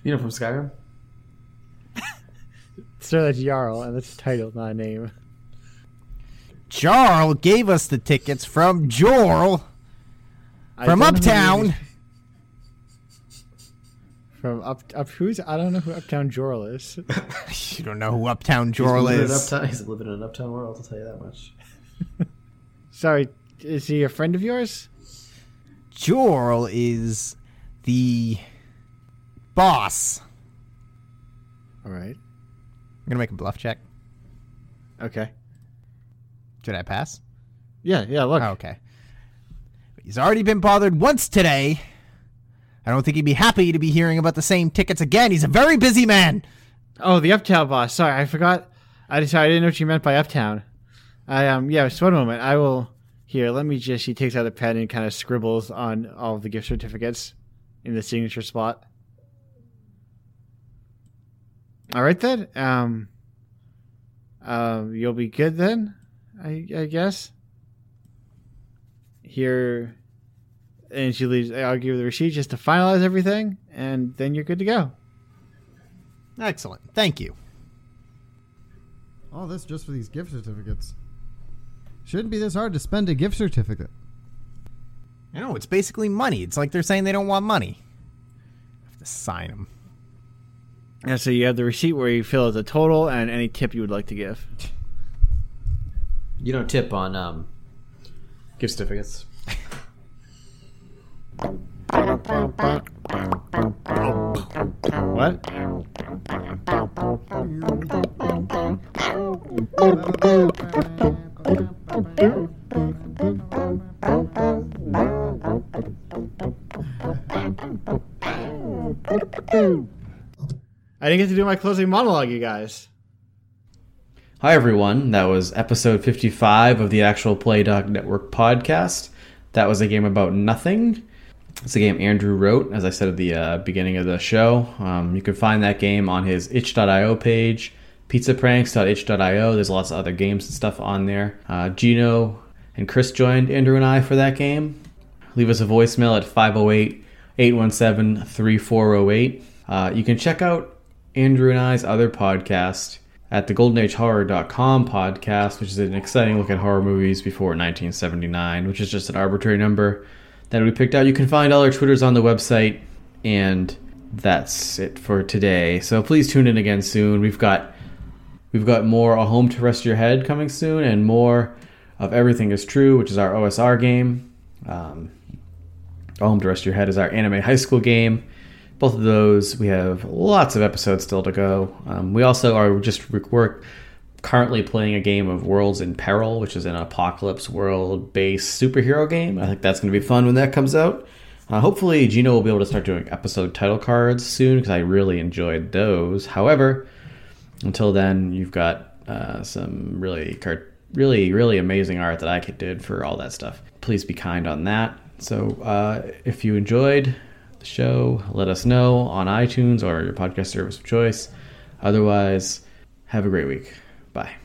"You know, from Skyrim?" "Sir, that's Jarl, and that's title, not a name." "Jarl gave us the tickets from Jorl. From Uptown." "From up who's?" "I don't know who Uptown Jorl is." "You don't know who Uptown Jorl is?" "He's living in an uptown world, I'll tell you that much." "Sorry, is he a friend of yours?" "Jorl is the boss." "All right." I'm going to make a bluff check. Okay. Should I pass? Yeah, look. Oh, okay. "He's already been bothered once today. I don't think he'd be happy to be hearing about the same tickets again. He's a very busy man." "Oh, the Uptown boss. Sorry, I forgot. I didn't know what you meant by Uptown. Just one moment. I will. Here, let me just." She takes out a pen and kind of scribbles on all of the gift certificates in the signature spot. "All right, then. You'll be good then, I guess. Here," and she leaves. "I'll give you the receipt just to finalize everything, and then you're good to go." "Excellent. Thank you." All this just for these gift certificates. Shouldn't be this hard to spend a gift certificate. I know, it's basically money. It's like they're saying they don't want money. I have to sign them. And so you have the receipt where you fill out the total and any tip you would like to give. You don't tip on gift certificates. What? I didn't get to do my closing monologue, you guys. Hi, everyone. That was episode 55 of the actual Play.net Network podcast. That was a game about nothing. It's a game Andrew wrote, as I said at the beginning of the show. You can find that game on his itch.io page, pizza pranks.itch.io. There's lots of other games and stuff on there. Gino and Chris joined Andrew and I for that game. Leave us a voicemail at 508-817-3408. You can check out Andrew and I's other podcast at the goldenagehorror.com podcast, which is an exciting look at horror movies before 1979, which is just an arbitrary number that we picked out. You can find all our Twitters on the website, and that's it for today. So please tune in again soon. We've got more A Home to Rest Your Head coming soon, and more of Everything is True, which is our OSR game. A Home to Rest Your Head is our anime high school game. Both of those, we have lots of episodes still to go. We also are we're currently playing a game of Worlds in Peril, which is an apocalypse world-based superhero game. I think that's going to be fun when that comes out. Hopefully, Gino will be able to start doing episode title cards soon, because I really enjoyed those. However, until then, you've got some really amazing art that I did for all that stuff. Please be kind on that. So if you enjoyed the show, let us know on iTunes or your podcast service of choice. Otherwise, have a great week. Bye.